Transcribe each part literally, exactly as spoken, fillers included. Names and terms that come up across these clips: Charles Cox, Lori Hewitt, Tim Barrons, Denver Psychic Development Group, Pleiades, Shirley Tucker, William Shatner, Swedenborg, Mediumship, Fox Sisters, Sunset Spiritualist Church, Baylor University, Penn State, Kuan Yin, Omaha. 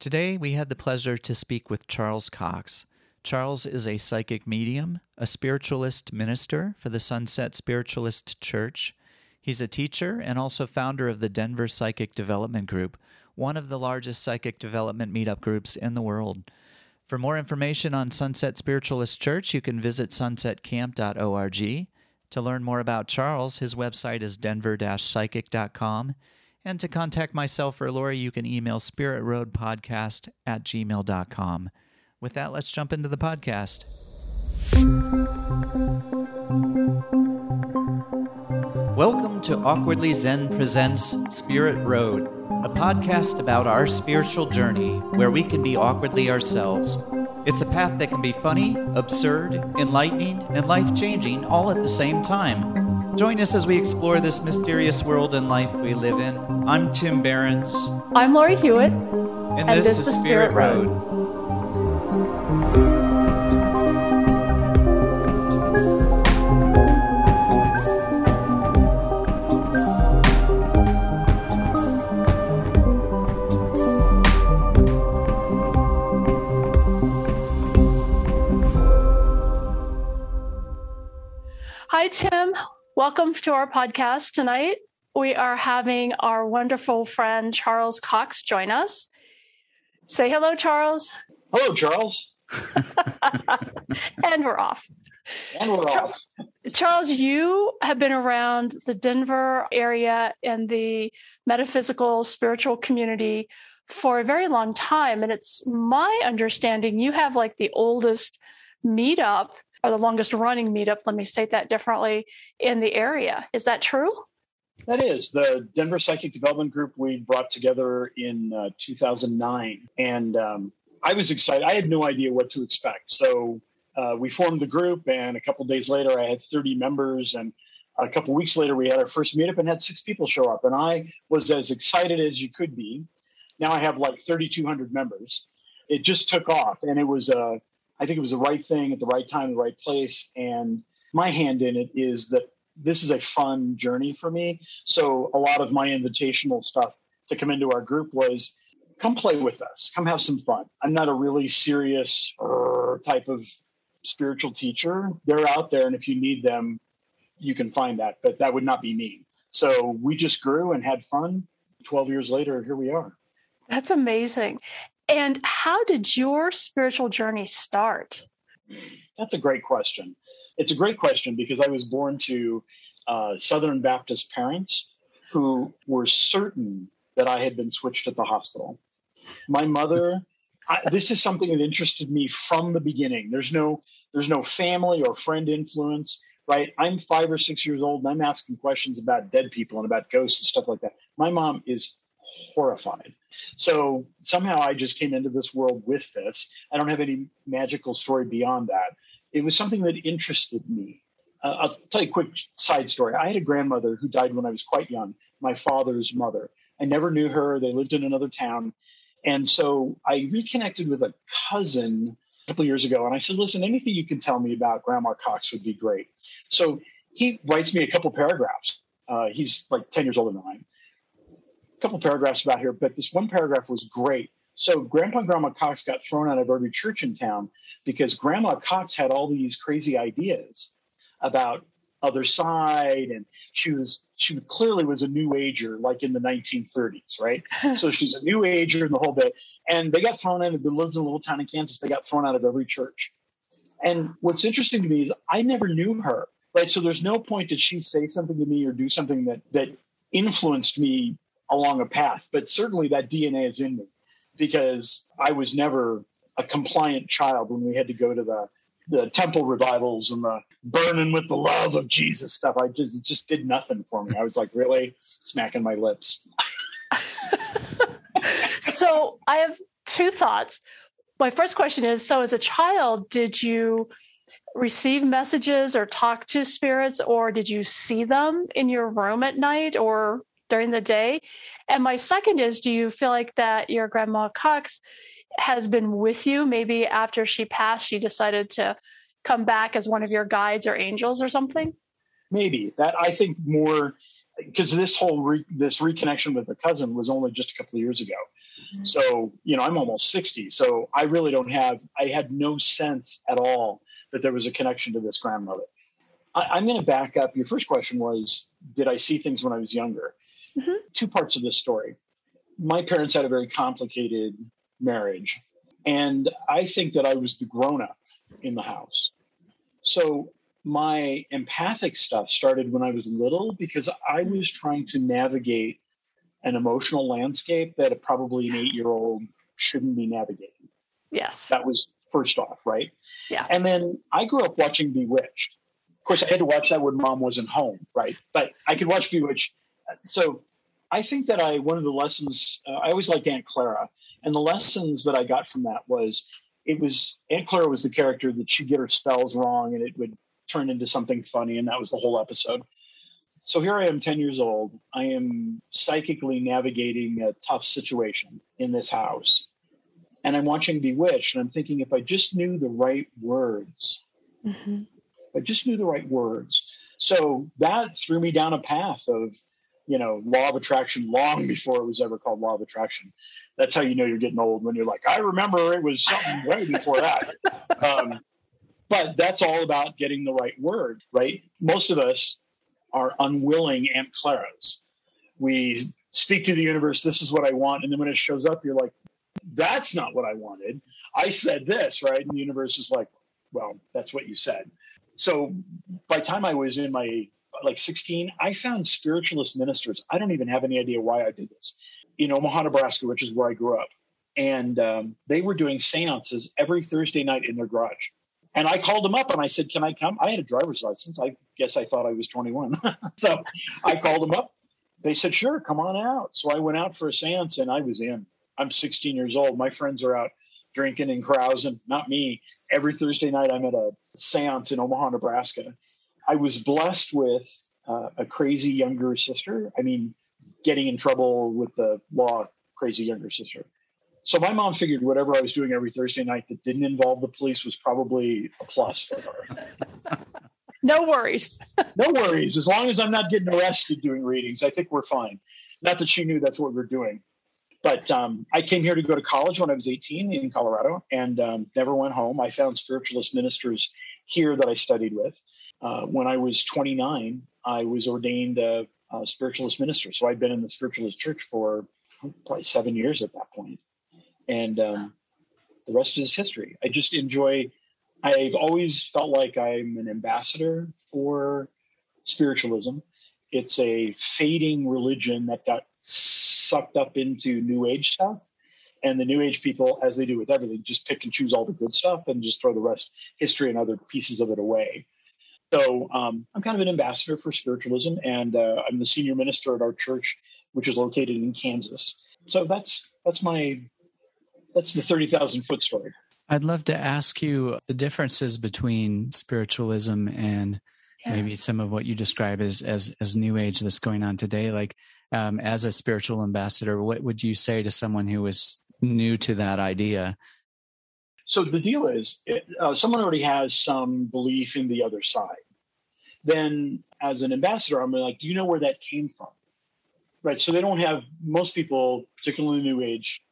Today, we had the pleasure to speak with Charles Cox. Charles is a psychic medium, a spiritualist minister for the Sunset Spiritualist Church. He's a teacher and also founder of the Denver Psychic Development Group, one of the largest psychic development meetup groups in the world. For more information on Sunset Spiritualist Church, you can visit sunset camp dot org. To learn more about Charles, his website is denver dash psychic dot com. And to contact myself or Lori, you can email spirit road podcast at gmail dot com. With that, let's jump into the podcast. Welcome to Awkwardly Zen Presents Spirit Road, a podcast about our spiritual journey where we can be awkwardly ourselves. It's a path that can be funny, absurd, enlightening, and life-changing all at the same time. Join us as we explore this mysterious world and life we live in. I'm Tim Barrons. I'm Lori Hewitt. And, and this, this is Spirit, Spirit Road. Hi, Tim. Welcome to our podcast tonight. We are having our wonderful friend Charles Cox join us. Say hello, Charles. Hello, Charles. And we're off. And we're off. Charles, you have been around the Denver area and the metaphysical spiritual community for a very long time. And it's my understanding you have like the oldest meetup, or the longest running meetup, let me state that differently, in the area. Is that true? That is. The Denver Psychic Development Group we brought together in uh, two thousand nine. And um, I was excited. I had no idea what to expect. So uh, we formed the group, and a couple days later, I had thirty members. And a couple weeks later, we had our first meetup and had six people show up. And I was as excited as you could be. Now I have like thirty-two hundred members. It just took off, and it was a uh, I think it was the right thing at the right time, the right place. And my hand in it is that this is a fun journey for me. So a lot of my invitational stuff to come into our group was, come play with us. Come have some fun. I'm not a really serious type of spiritual teacher. They're out there, and if you need them, you can find that. But that would not be me. So we just grew and had fun. twelve years later, here we are. That's amazing. And how did your spiritual journey start? That's a great question. It's a great question because I was born to uh, Southern Baptist parents who were certain that I had been switched at the hospital. My mother, I, this is something that interested me from the beginning. There's no, there's no family or friend influence, right? I'm five or six years old, and I'm asking questions about dead people and about ghosts and stuff like that. My mom is horrified. So somehow I just came into this world with this. I don't have any magical story beyond that. It was something that interested me. Uh, I'll tell you a quick side story. I had a grandmother who died when I was quite young, my father's mother. I never knew her. They lived in another town. And so I reconnected with a cousin a couple years ago. And I said, listen, anything you can tell me about Grandma Cox would be great. So he writes me a couple paragraphs. Uh, he's like ten years older than I am. Couple paragraphs about here, but this one paragraph was great. So Grandpa and Grandma Cox got thrown out of every church in town because Grandma Cox had all these crazy ideas about other side, and she was she clearly was a new ager, like in the nineteen thirties, right? So she's a new ager in the whole bit, and they got thrown out. They lived in a little town in Kansas. They got thrown out of every church. And what's interesting to me is I never knew her, right? So there's no point that she say something to me or do something that that influenced me along a path, but certainly that D N A is in me because I was never a compliant child when we had to go to the, the temple revivals and the burning with the love of Jesus stuff. I just, it just did nothing for me. I was like, really? Smacking my lips. So I have two thoughts. My first question is, so as a child, did you receive messages or talk to spirits, or did you see them in your room at night or during the day? And my second is, do you feel like that your Grandma Cox has been with you? Maybe after she passed, she decided to come back as one of your guides or angels or something? Maybe. That I think more, because this whole, re, this reconnection with the cousin was only just a couple of years ago. So, you know, I'm almost sixty. So I really don't have, I had no sense at all that there was a connection to this grandmother. I, I'm going to back up. Your first question was, did I see things when I was younger? Mm-hmm. Two parts of this story. My parents had a very complicated marriage. And I think that I was the grown-up in the house. So my empathic stuff started when I was little because I was trying to navigate an emotional landscape that probably an eight-year-old shouldn't be navigating. Yes. That was first off, right? Yeah. And then I grew up watching Bewitched. Of course, I had to watch that when Mom wasn't home, right? But I could watch Bewitched. So I think that I, one of the lessons, uh, I always liked Aunt Clara. And the lessons that I got from that was, it was, Aunt Clara was the character that she'd get her spells wrong and it would turn into something funny. And that was the whole episode. So here I am, ten years old. I am psychically navigating a tough situation in this house. And I'm watching Bewitched and I'm thinking, if I just knew the right words, mm-hmm. if I just knew the right words. So that threw me down a path of, you know, law of attraction long before it was ever called law of attraction. That's how you know you're getting old, when you're like, I remember it was something way before that. Um, but that's all about getting the right word, right? Most of us are unwilling Aunt Claras. We speak to the universe, this is what I want. And then when it shows up, you're like, that's not what I wanted. I said this, right? And the universe is like, well, that's what you said. So by the time I was in my like sixteen, I found spiritualist ministers. I don't even have any idea why I did this. In Omaha, Nebraska, which is where I grew up. And um, they were doing seances every Thursday night in their garage. And I called them up and I said, can I come? I had a driver's license. I guess I thought I was twenty-one. So I called them up. They said, sure, come on out. So I went out for a seance and I was in. I'm sixteen years old. My friends are out drinking and carousing. Not me. Every Thursday night I'm at a seance in Omaha, Nebraska. I was blessed with uh, a crazy younger sister. I mean, getting in trouble with the law, crazy younger sister. So my mom figured whatever I was doing every Thursday night that didn't involve the police was probably a plus for her. No worries. No worries. As long as I'm not getting arrested doing readings, I think we're fine. Not that she knew that's what we're doing. But um, I came here to go to college when I was eighteen in Colorado and um, never went home. I found spiritualist ministers here that I studied with. Uh, when I was twenty-nine, I was ordained a, a spiritualist minister. So I'd been in the spiritualist church for probably seven years at that point. And um, the rest is history. I just enjoy, I've always felt like I'm an ambassador for spiritualism. It's a fading religion that got sucked up into New Age stuff. And the New Age people, as they do with everything, just pick and choose all the good stuff and just throw the rest, history and other pieces of it away. So um, I'm kind of an ambassador for spiritualism, and uh, I'm the senior minister at our church, which is located in Kansas. So that's that's my that's the thirty thousand foot story. I'd love to ask you the differences between spiritualism and yeah. maybe some of what you describe as as as New Age that's going on today. Like um, as a spiritual ambassador, what would you say to someone who is new to that idea? So the deal is, if uh, someone already has some belief in the other side, then as an ambassador, I'm like, do you know where that came from? Right. So they don't have, most people, particularly the New Age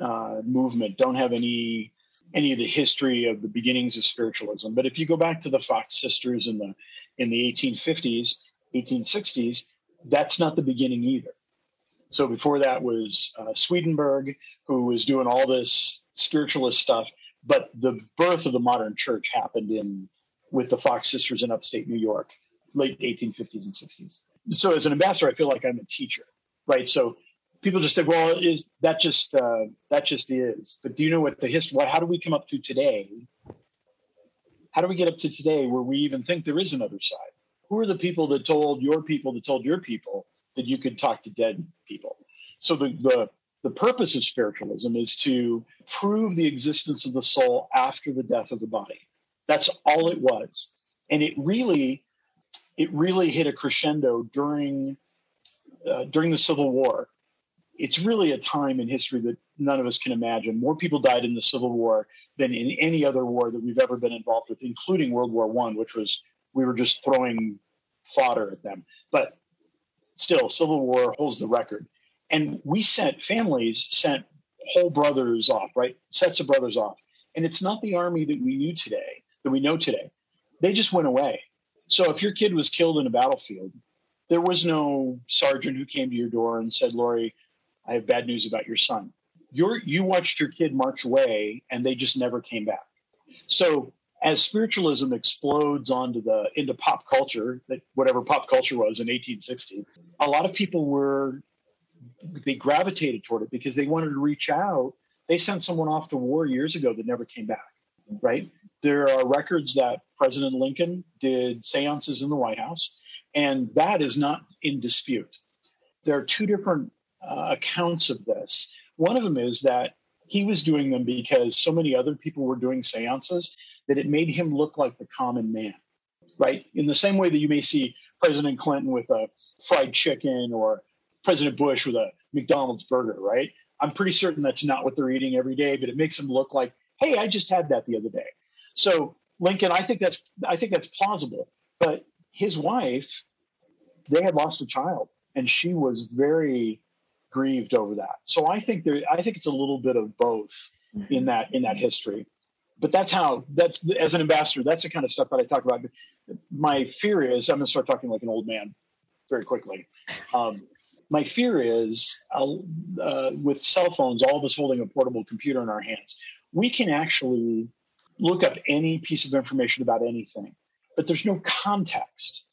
uh, movement, don't have any any of the history of the beginnings of spiritualism. But if you go back to the Fox Sisters in the in the eighteen fifties, eighteen sixties, that's not the beginning either. So before that was uh, Swedenborg, who was doing all this spiritualist stuff. But the birth of the modern church happened in with the Fox Sisters in upstate New York, late eighteen fifties and sixties. So as an ambassador, I feel like I'm a teacher, right? So people just think, well, is that just uh, that just is. But do you know what the history? What, how do we come up to today? How do we get up to today where we even think there is another side? Who are the people that told your people that told your people that you could talk to dead people? So the the The purpose of spiritualism is to prove the existence of the soul after the death of the body. That's all it was. And it really, it really hit a crescendo during, uh, during the Civil War. It's really a time in history that none of us can imagine. More people died in the Civil War than in any other war that we've ever been involved with, including World War One, which was, we were just throwing fodder at them. But still, Civil War holds the record. And we sent families, sent whole brothers off, right? Sets of brothers off. And it's not the army that we knew today, that we know today. They just went away. So if your kid was killed in a battlefield, there was no sergeant who came to your door and said, Lori, I have bad news about your son. You're, you watched your kid march away, and they just never came back. So as spiritualism explodes onto the into pop culture, that whatever pop culture was in eighteen sixty, a lot of people were, they gravitated toward it because they wanted to reach out. They sent someone off to war years ago that never came back, right? There are records that President Lincoln did seances in the White House, and that is not in dispute. There are two different uh, accounts of this. One of them is that he was doing them because so many other people were doing seances that it made him look like the common man, right? In the same way that you may see President Clinton with a fried chicken or President Bush with a McDonald's burger, right? I'm pretty certain that's not what they're eating every day, but it makes them look like, hey, I just had that the other day. So Lincoln, I think that's I think that's plausible. But his wife, they had lost a child, and she was very grieved over that. So I think there, I think it's a little bit of both mm-hmm. in that in that history. But that's how that's as an ambassador, that's the kind of stuff that I talk about. My fear is I'm going to start talking like an old man very quickly. Um, my fear is uh, uh, with cell phones, all of us holding a portable computer in our hands, we can actually look up any piece of information about anything, but there's no context,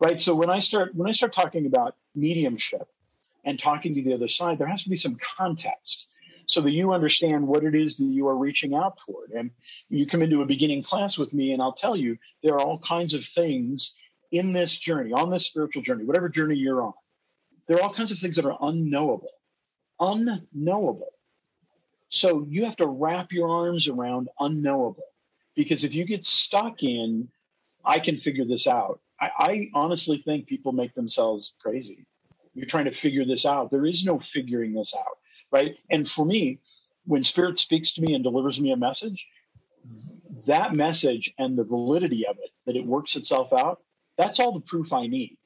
right? So when I start when I start talking about mediumship and talking to the other side, there has to be some context so that you understand what it is that you are reaching out toward. And you come into a beginning class with me, and I'll tell you there are all kinds of things in this journey, on this spiritual journey, whatever journey you're on. There are all kinds of things that are unknowable, unknowable. So you have to wrap your arms around unknowable, because if you get stuck in, I can figure this out. I, I honestly think people make themselves crazy. You're trying to figure this out. There is no figuring this out, right? And for me, when Spirit speaks to me and delivers me a message, that message and the validity of it, that it works itself out, that's all the proof I need.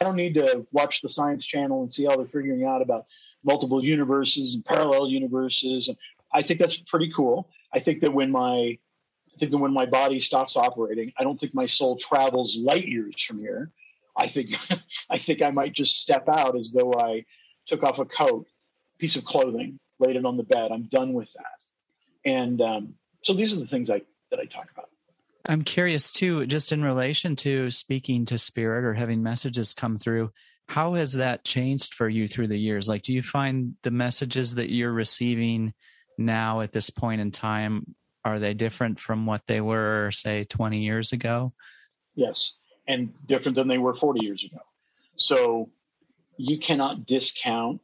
I don't need to watch the Science Channel and see how they're figuring out about multiple universes and parallel universes. And I think that's pretty cool. I think that when my I think that when my body stops operating, I don't think my soul travels light years from here. I think I think I might just step out as though I took off a coat, piece of clothing, laid it on the bed. I'm done with that. And um, so these are the things I that I talk about. I'm curious too, just in relation to speaking to spirit or having messages come through. How has that changed for you through the years? Like, do you find the messages that you're receiving now at this point in time, are they different from what they were, say, twenty years ago? Yes, and different than they were forty years ago. So you cannot discount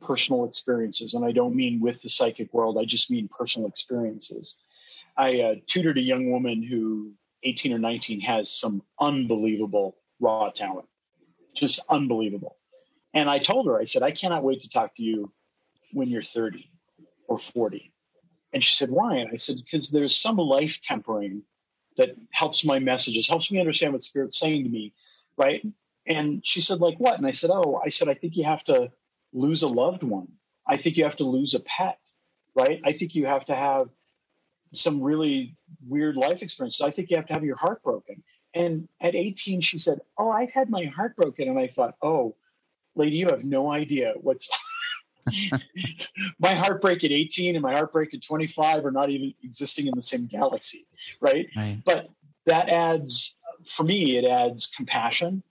personal experiences, and I don't mean with the psychic world. I just mean personal experiences. I uh, tutored a young woman who, eighteen or nineteen, has some unbelievable raw talent. Just unbelievable. And I told her, I said, I cannot wait to talk to you when you're thirty or forty. And she said, why? And I said, because there's some life tempering that helps my messages, helps me understand what Spirit's saying to me, right? And she said, like what? And I said, oh, I said, I think you have to lose a loved one. I think you have to lose a pet, right? I think you have to have some really weird life experiences. I think you have to have your heart broken. And at eighteen, she said, oh, I've had my heart broken. And I thought, oh, lady, you have no idea what's my heartbreak at eighteen and my heartbreak at twenty-five are not even existing in the same galaxy, right? right? But that adds, for me, it adds compassion.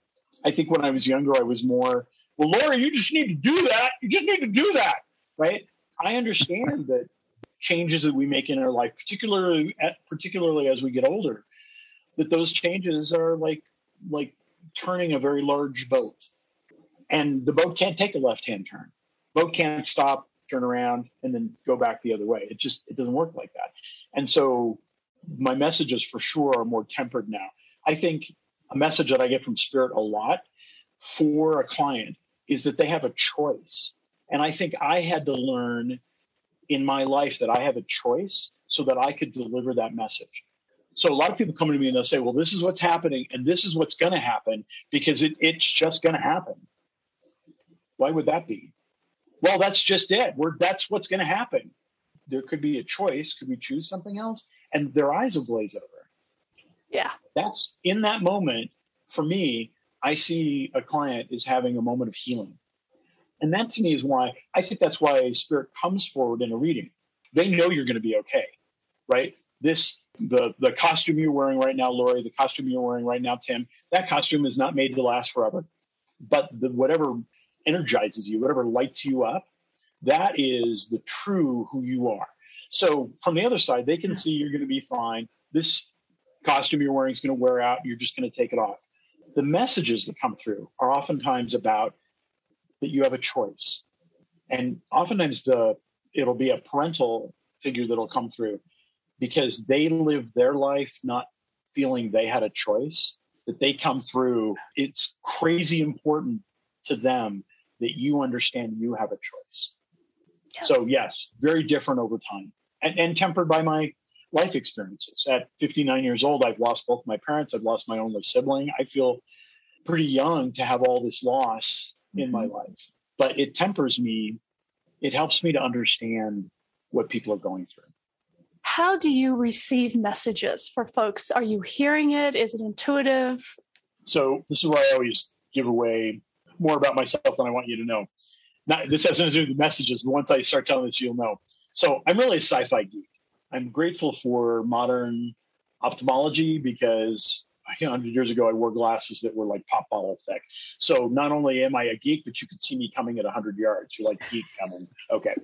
I think when I was younger, I was more, well, Lori, you just need to do that. You just need to do that, right? I understand that changes that we make in our life, particularly particularly as we get older, that those changes are like like turning a very large boat. And the boat can't take a left-hand turn. Boat can't stop, turn around, and then go back the other way. It just it doesn't work like that. And so my messages for sure are more tempered now. I think a message that I get from Spirit a lot for a client is that they have a choice. And I think I had to learn in my life that I have a choice so that I could deliver that message. So a lot of people come to me and they'll say, well, this is what's happening and this is what's going to happen because it, it's just going to happen. Why would that be? well, that's just it. We're, that's what's going to happen. There could be a choice. Could we choose something else? And their eyes will glaze over. Yeah. That's in that moment. For me, I see a client is having a moment of healing. And that to me is why I think that's why spirit comes forward in a reading. They know you're going to be okay, right? This, the, the costume you're wearing right now, Lori, the costume you're wearing right now, Tim, that costume is not made to last forever. But the, whatever energizes you, whatever lights you up, that is the true who you are. So from the other side, they can see you're going to be fine. This costume you're wearing is going to wear out. You're just going to take it off. The messages that come through are oftentimes about that you have a choice. And oftentimes the it'll be a parental figure that'll come through because they live their life not feeling they had a choice, that they come through. It's crazy important to them that you understand you have a choice. Yes. So yes, very different over time and, and tempered by my life experiences. At fifty-nine years old, I've lost both my parents. I've lost my only sibling. I feel pretty young to have all this loss mm-hmm. in my life, but it tempers me. It helps me to understand what people are going through. How do you receive messages for folks? Are you hearing it? Is it intuitive? So this is why I always give away more about myself than I want you to know. Not, this has nothing to do with the messages. But once I start telling this, you'll know. So I'm really a sci-fi geek. I'm grateful for modern ophthalmology because one hundred years ago, I wore glasses that were like pop bottle thick. So not only am I a geek, but you can see me coming at one hundred yards. You're like, geek coming. Okay.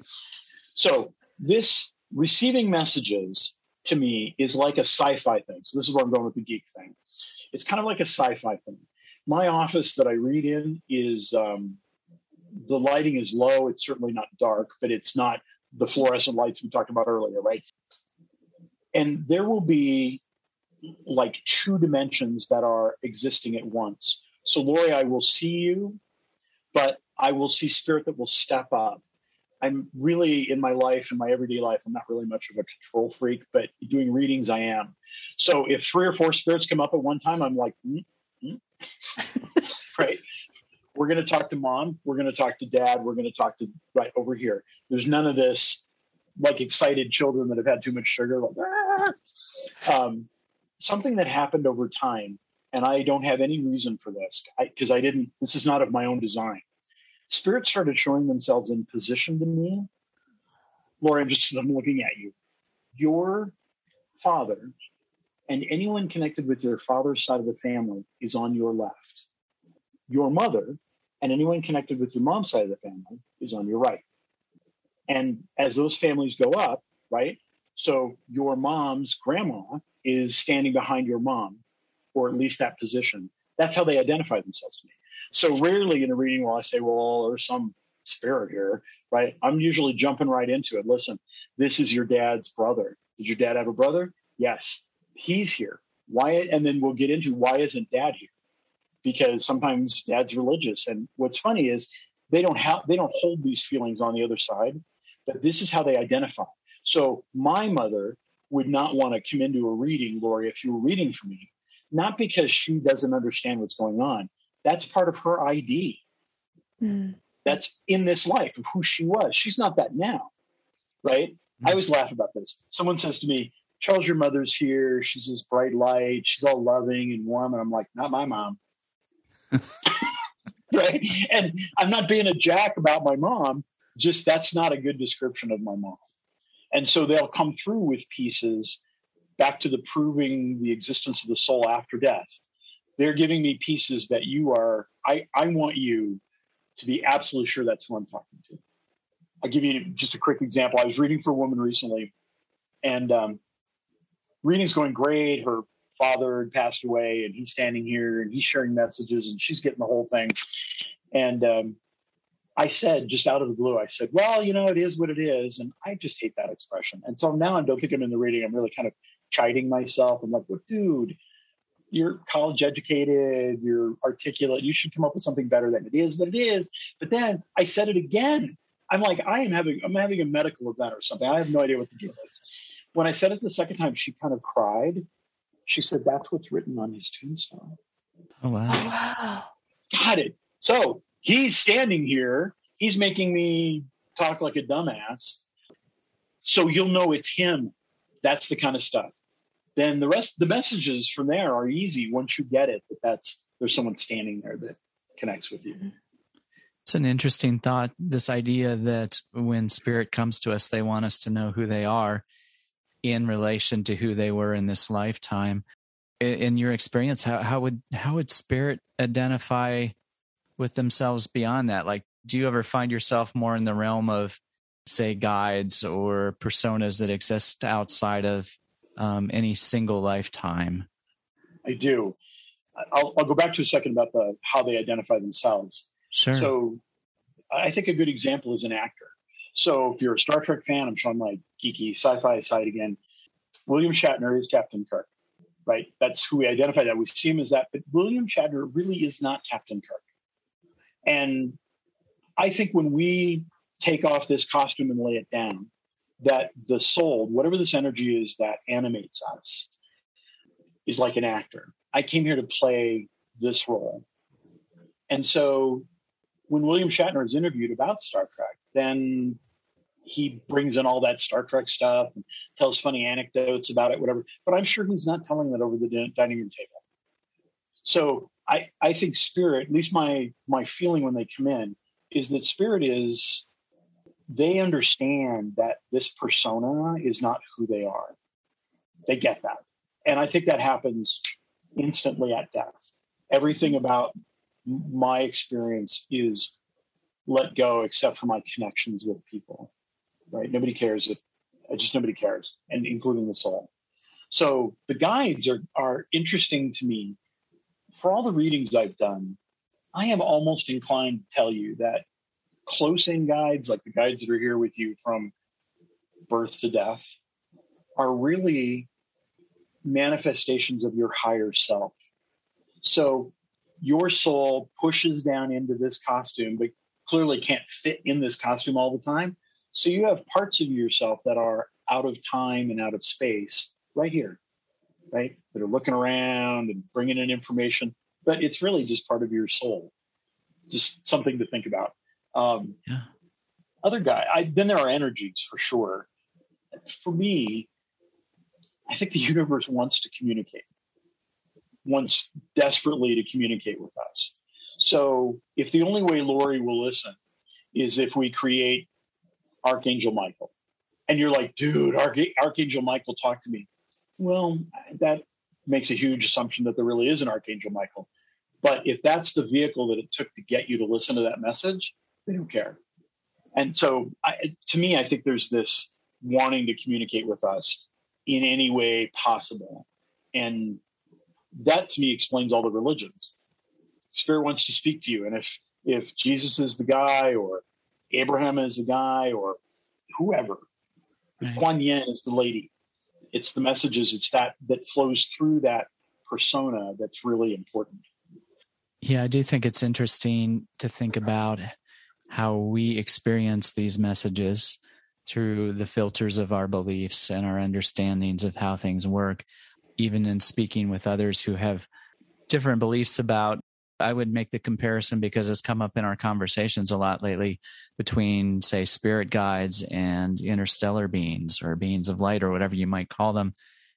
So this receiving messages to me is like a sci-fi thing. So this is where I'm going with the geek thing. It's kind of like a sci-fi thing. My office that I read in is um, the lighting is low. It's certainly not dark, but it's not the fluorescent lights we talked about earlier, right? And there will be like two dimensions that are existing at once. So, Lori, I will see you, but I will see spirit that will step up. I'm really in my life, in my everyday life, I'm not really much of a control freak, but doing readings, I am. So if three or four spirits come up at one time, I'm like, mm, mm. Right? We're going to talk to mom. We're going to talk to dad. We're going to talk to right over here. There's none of this like excited children that have had too much sugar. Like, ah! um, Something that happened over time, and I don't have any reason for this because I, I didn't, this is not of my own design. Spirits started showing themselves in position to me. Lori, I'm just I'm looking at you. Your father and anyone connected with your father's side of the family is on your left. Your mother and anyone connected with your mom's side of the family is on your right. And as those families go up, right? So your mom's grandma is standing behind your mom, or at least that position. That's how they identify themselves to me. So rarely in a reading will I say, well, there's some spirit here, right? I'm usually jumping right into it. Listen, this is your dad's brother. Did your dad have a brother? Yes. He's here. Why? And then we'll get into why isn't dad here? Because sometimes dad's religious. And what's funny is they don't have, they don't hold these feelings on the other side, but this is how they identify. So my mother would not want to come into a reading, Lori, if you were reading for me, not because she doesn't understand what's going on. That's part of her I D. Mm. That's in this life of who she was. She's not that now, right? Mm. I always laugh about this. Someone says to me, Charles, your mother's here. She's this bright light. She's all loving and warm. And I'm like, not my mom. Right? And I'm not being a jack about my mom. Just that's not a good description of my mom. And so they'll come through with pieces back to the proving the existence of the soul after death. They're giving me pieces that you are, I, I want you to be absolutely sure that's who I'm talking to. I'll give you just a quick example. I was reading for a woman recently, and um, reading's going great. Her father had passed away, and he's standing here, and he's sharing messages, and she's getting the whole thing. And um, I said, just out of the blue, I said, well, you know, it is what it is, and I just hate that expression. And so now I don't think I'm in the reading. I'm really kind of chiding myself. I'm like, well, dude, you're college educated, you're articulate, you should come up with something better than it is, but it is. But then I said it again. I'm like, I am having, I'm having a medical event or something. I have no idea what the deal is. When I said it the second time, she kind of cried. She said, that's what's written on his tombstone. Oh, wow. Oh, wow. Got it. So he's standing here he's making me talk like a dumbass. So you'll know it's him. That's the kind of stuff. Then the rest, the messages from there are easy once you get it, that that's, there's someone standing there that connects with you. It's an interesting thought, this idea that when spirit comes to us, they want us to know who they are in relation to who they were in this lifetime. In your experience, how, how would how would spirit identify with themselves beyond that? Like, do you ever find yourself more in the realm of, say, guides or personas that exist outside of um, any single lifetime? I do. I'll, I'll go back to a second about the how they identify themselves. Sure. So I think a good example is an actor. So if you're a Star Trek fan, I'm showing my geeky sci-fi side again. William Shatner is Captain Kirk. Right? That's who we identify that. We see him as that. But William Shatner really is not Captain Kirk. And I think when we take off this costume and lay it down, that the soul, whatever this energy is that animates us, is like an actor. I came here to play this role. And so when William Shatner is interviewed about Star Trek, then he brings in all that Star Trek stuff and tells funny anecdotes about it, whatever. But I'm sure he's not telling that over the dining room table. So I, I think spirit, at least my my feeling when they come in, is that spirit is, they understand that this persona is not who they are. They get that. And I think that happens instantly at death. Everything about my experience is let go except for my connections with people. Right? Nobody cares. If, just nobody cares, and including the soul. So the guides are, are interesting to me. For all the readings I've done, I am almost inclined to tell you that close-in guides, like the guides that are here with you from birth to death, are really manifestations of your higher self. So your soul pushes down into this costume, but clearly can't fit in this costume all the time. So you have parts of yourself that are out of time and out of space right here, right? That are looking around and bringing in information, but it's really just part of your soul. Just something to think about. Um, yeah. Other guy, I, then there are energies for sure. For me, I think the universe wants to communicate, wants desperately to communicate with us. So if the only way Lori will listen is if we create Archangel Michael. And you're like, dude, Arch- Archangel Michael, talk to me. Well, that makes a huge assumption that there really is an Archangel Michael. But if that's the vehicle that it took to get you to listen to that message, they don't care. And so I, to me, I think there's this wanting to communicate with us in any way possible. And that to me explains all the religions. Spirit wants to speak to you. And if, if Jesus is the guy, or Abraham is the guy, or whoever. Right. Kuan Yin is the lady. It's the messages, it's that that flows through that persona that's really important. Yeah, I do think it's interesting to think about how we experience these messages through the filters of our beliefs and our understandings of how things work, even in speaking with others who have different beliefs about. I would make the comparison, because it's come up in our conversations a lot lately, between, say, spirit guides and interstellar beings or beings of light or whatever you might call them,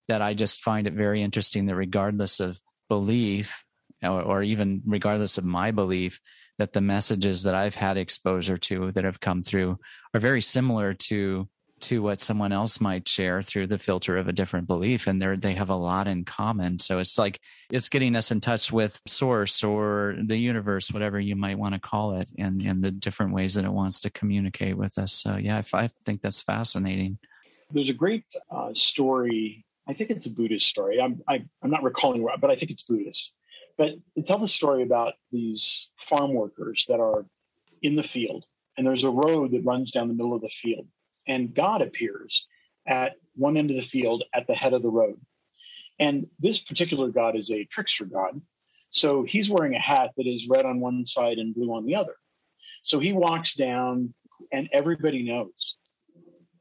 that I just find it very interesting that regardless of belief or, or even regardless of my belief, that the messages that I've had exposure to that have come through are very similar to to what someone else might share through the filter of a different belief. And they're, they have a lot in common. So it's like, it's getting us in touch with source or the universe, whatever you might want to call it, and, and the different ways that it wants to communicate with us. So yeah, I, I think that's fascinating. There's a great uh, story. I think it's a Buddhist story. I'm, I, I'm not recalling, but I think it's Buddhist. But they tell the story about these farm workers that are in the field. And there's a road that runs down the middle of the field. And God appears at one end of the field at the head of the road. And this particular God is a trickster God. So he's wearing a hat that is red on one side and blue on the other. So he walks down, and everybody knows.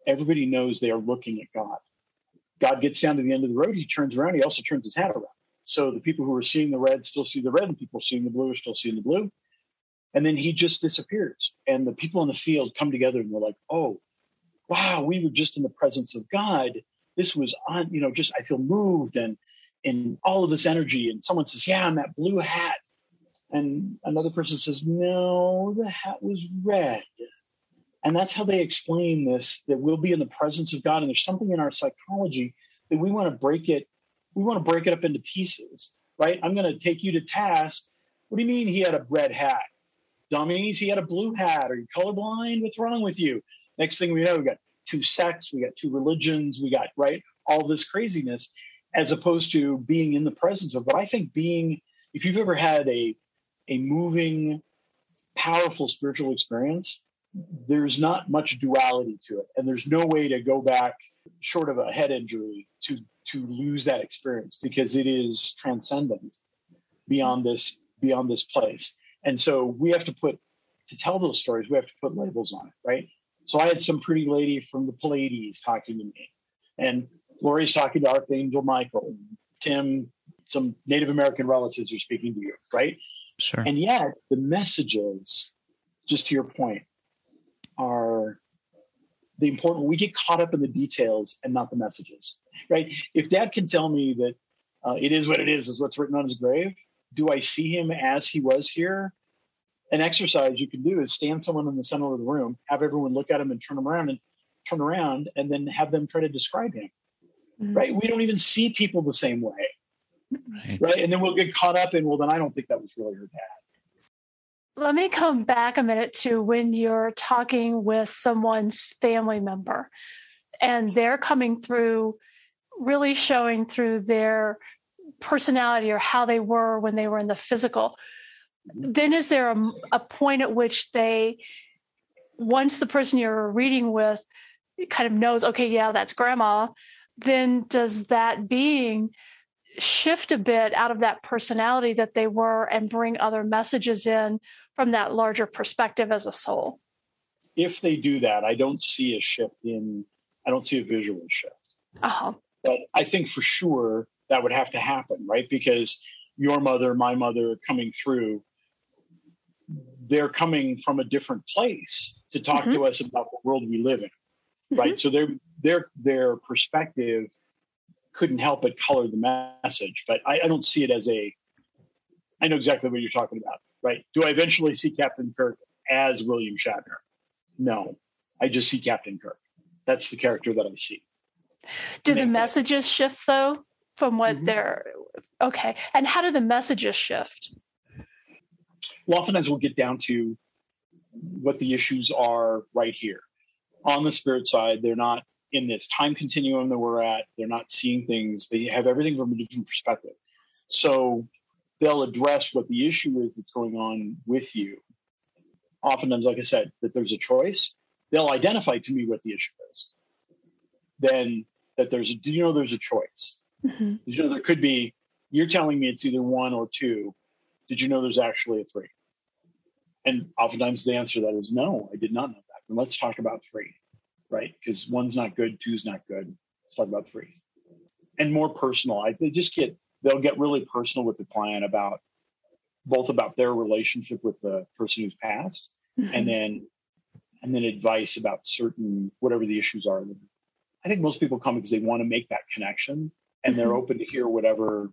Everybody knows they are looking at God. God gets down to the end of the road. He turns around. He also turns his hat around. So the people who are seeing the red still see the red, and people seeing the blue are still seeing the blue. And then he just disappears. And the people in the field come together and they're like, oh, wow, we were just in the presence of God. This was on, you know, just I feel moved and in all of this energy. And someone says, yeah, I'm that blue hat. And another person says, no, the hat was red. And that's how they explain this, that we'll be in the presence of God. And there's something in our psychology that we want to break it. We want to break it up into pieces, right? I'm going to take you to task. What do you mean he had a red hat? Dummies, he had a blue hat. Are you colorblind? What's wrong with you? Next thing we know, we got two sects, we got two religions, we got, right, all this craziness, as opposed to being in the presence of. But I think being, if you've ever had a a moving, powerful spiritual experience, there's not much duality to it. And there's no way to go back short of a head injury to, to lose that experience, because it is transcendent beyond this, beyond this place. And so we have to put, to tell those stories, we have to put labels on it, right? So I had some pretty lady from the Pleiades talking to me, and Lori's talking to Archangel Michael, and Tim, some Native American relatives are speaking to you, right? Sure. And yet the messages, just to your point, are the important, we get caught up in the details and not the messages, right? If Dad can tell me that uh, it is what it is, is what's written on his grave, do I see him as he was here? An exercise you can do is stand someone in the center of the room, have everyone look at him and turn him around and turn around and then have them try to describe him, mm-hmm. right? We don't even see people the same way, right. right? And then we'll get caught up in, well, then I don't think that was really her dad. Let me come back a minute to when you're talking with someone's family member and they're coming through, really showing through their personality or how they were when they were in the physical. Then is there a, a point at which they, once the person you're reading with kind of knows, okay, yeah, that's grandma, then does that being shift a bit out of that personality that they were and bring other messages in from that larger perspective as a soul? If they do that, I don't see a shift in, I don't see a visual shift. Uh-huh. But I think for sure that would have to happen, right? Because your mother, my mother coming through, they're coming from a different place to talk mm-hmm. to us about the world we live in, right? Mm-hmm. So their their their perspective couldn't help but color the message. But I, I don't see it as a, I know exactly what you're talking about, right? Do I eventually see Captain Kirk as William Shatner? No, I just see Captain Kirk. That's the character that I see. Do and the messages that. shift though? From what mm-hmm. they're, okay. And how do the messages shift? Well, oftentimes we'll get down to what the issues are right here. On the spirit side, they're not in this time continuum that we're at. They're not seeing things. They have everything from a different perspective. So they'll address what the issue is that's going on with you. Oftentimes, like I said, that there's a choice. They'll identify to me what the issue is. Then that there's, do you know there's a choice? Mm-hmm. Did you know there could be, you're telling me it's either one or two. Did you know there's actually a three? And oftentimes the answer to that is no, I did not know that. And let's talk about three, right? Because one's not good, two's not good. Let's talk about three. And more personal. I, they just get, they'll get really personal with the client about both about their relationship with the person who's passed mm-hmm. and then and then advice about certain, whatever the issues are. I think most people come because they want to make that connection. And they're open to hear whatever.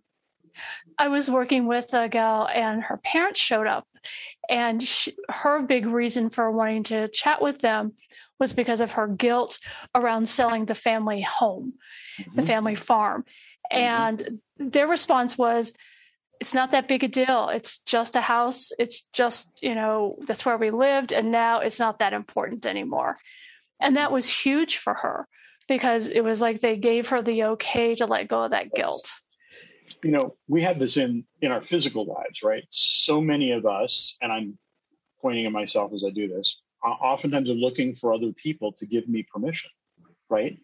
I was working with a gal and her parents showed up, and she, her big reason for wanting to chat with them was because of her guilt around selling the family home, mm-hmm. the family farm. Mm-hmm. And their response was, it's not that big a deal. It's just a house. It's just, you know, that's where we lived. And now it's not that important anymore. And that was huge for her. Because it was like they gave her the okay to let go of that guilt. You know, we have this in, in our physical lives, right? So many of us, and I'm pointing at myself as I do this, oftentimes are looking for other people to give me permission, right?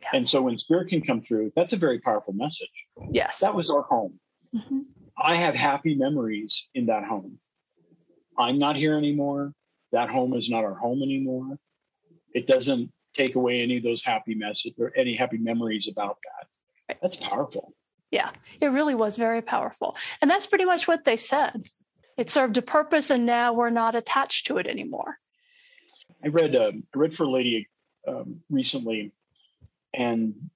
Yeah. And so when spirit can come through, that's a very powerful message. Yes. That was our home. Mm-hmm. I have happy memories in that home. I'm not here anymore. That home is not our home anymore. It doesn't take away any of those happy messages or any happy memories about that. That's powerful. Yeah, it really was very powerful. And that's pretty much what they said. It served a purpose, and now we're not attached to it anymore. I read um, I read for a lady um, recently, and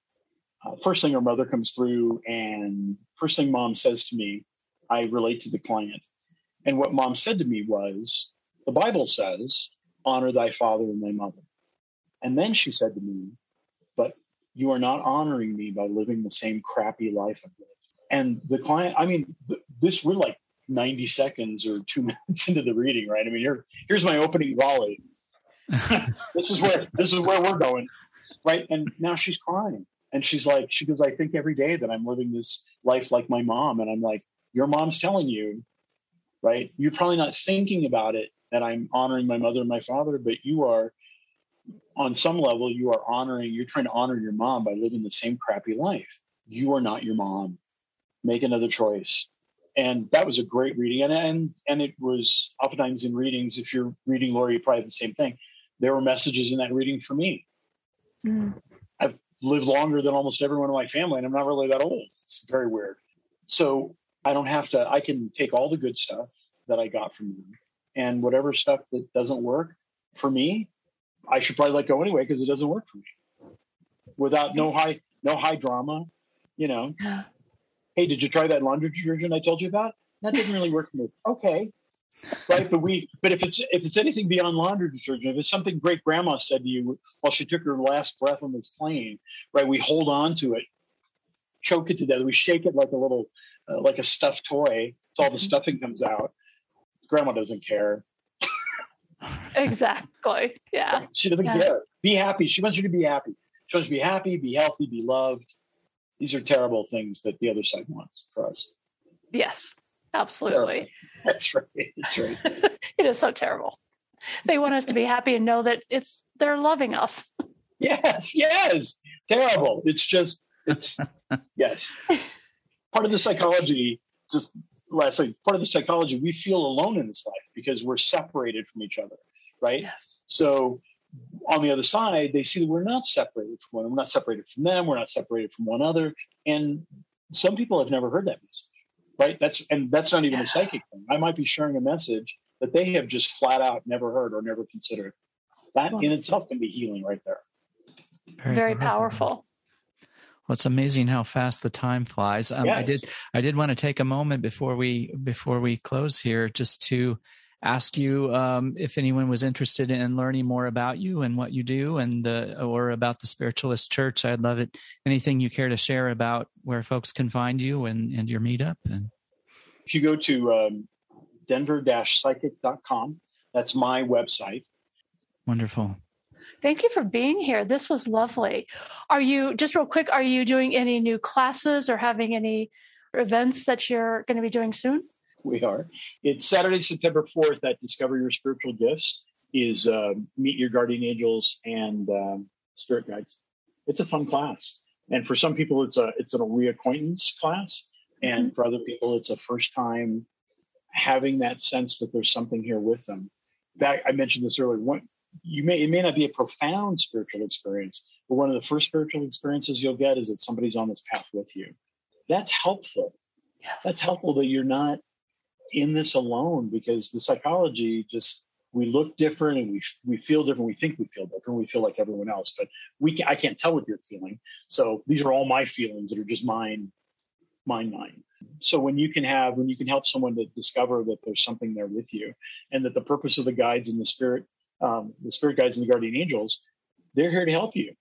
uh, first thing her mother comes through, and first thing mom says to me, I relate to the client. And what mom said to me was, the Bible says, honor thy father and thy mother. And then she said to me, but you are not honoring me by living the same crappy life I've lived. And the client, I mean, th- this, we're like ninety seconds or two minutes into the reading, right? I mean, here, here's my opening volley. This is where, this is where we're going, right? And now she's crying. And she's like, she goes, I think every day that I'm living this life like my mom. And I'm like, your mom's telling you, right? You're probably not thinking about it, that I'm honoring my mother and my father, but you are, on some level, you are honoring, you're trying to honor your mom by living the same crappy life. You are not your mom. Make another choice. And that was a great reading. And and and it was oftentimes in readings, if you're reading Lori, you probably have the same thing. There were messages in that reading for me. Mm. I've lived longer than almost everyone in my family, and I'm not really that old. It's very weird. So I don't have to, I can take all the good stuff that I got from them, and whatever stuff that doesn't work for me, I should probably let go anyway, because it doesn't work for me. Without no high, no high drama, you know. Yeah. Hey, did you try that laundry detergent I told you about? That didn't really work for me. Okay. Right. But we, but if it's, if it's anything beyond laundry detergent, if it's something great grandma said to you while she took her last breath on this plane, right? We hold on to it, choke it together. We shake it like a little, uh, like a stuffed toy. So all the stuffing comes out. Grandma doesn't care. Exactly. Yeah. She doesn't yeah. care. Be happy. She wants you to be happy. She wants you to be happy, be healthy, be loved. These are terrible things that the other side wants for us. Yes, absolutely. Terrible. That's right. That's right. It is so terrible. They want us to be happy and know that it's they're loving us. Yes, yes. Terrible. It's just, it's, yes. Part of the psychology, just last thing, part of the psychology, we feel alone in this life because we're separated from each other, right? Yes. So on the other side, they see that we're not separated from one. We're not separated from them. We're not separated from one another. And some people have never heard that message, right? That's and that's not even yeah. a psychic thing. I might be sharing a message that they have just flat out never heard or never considered. That in itself can be healing right there. Very, Very powerful. powerful. Well, it's amazing how fast the time flies. Um, yes. I did. I did want to take a moment before we before we close here, just to ask you um, if anyone was interested in learning more about you and what you do, and the or about the Spiritualist Church. I'd love it. Anything you care to share about where folks can find you and, and your meetup? And if you go to um, denver dash psychic dot com, that's my website. Wonderful. Thank you for being here. This was lovely. Are you just real quick? Are you doing any new classes or having any events that you're going to be doing soon? We are. It's Saturday, September fourth at Discover Your Spiritual Gifts is uh, Meet Your Guardian Angels and um, Spirit Guides. It's a fun class. And for some people, it's a it's a reacquaintance class. And mm-hmm. for other people, it's a first time having that sense that there's something here with them. That I mentioned this earlier. One, you may It may not be a profound spiritual experience, but one of the first spiritual experiences you'll get is that somebody's on this path with you. That's helpful. Yes. That's helpful that you're not in this alone, because the psychology just, we look different and we we feel different. We think we feel different. We feel like everyone else, but we can, I can't tell what you're feeling. So these are all my feelings that are just mine, mine, mine. So when you can have, when you can help someone to discover that there's something there with you, and that the purpose of the guides and the spirit, um, the spirit guides and the guardian angels, they're here to help you.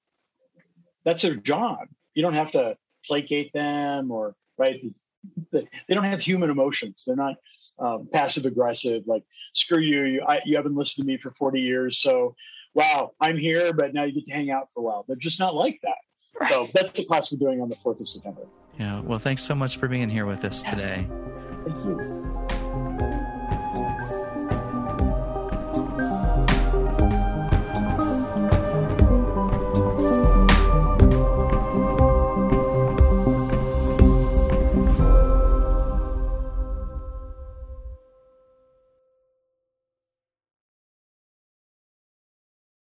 That's their job. You don't have to placate them or, right? They don't have human emotions. They're not Um, passive aggressive, like, screw you, you, I, you haven't listened to me for forty years. So, wow, I'm here, but now you get to hang out for a while. They're just not like that. Right. So that's the class we're doing on the fourth of September. Yeah. Well, thanks so much for being here with us today. Yes. Thank you.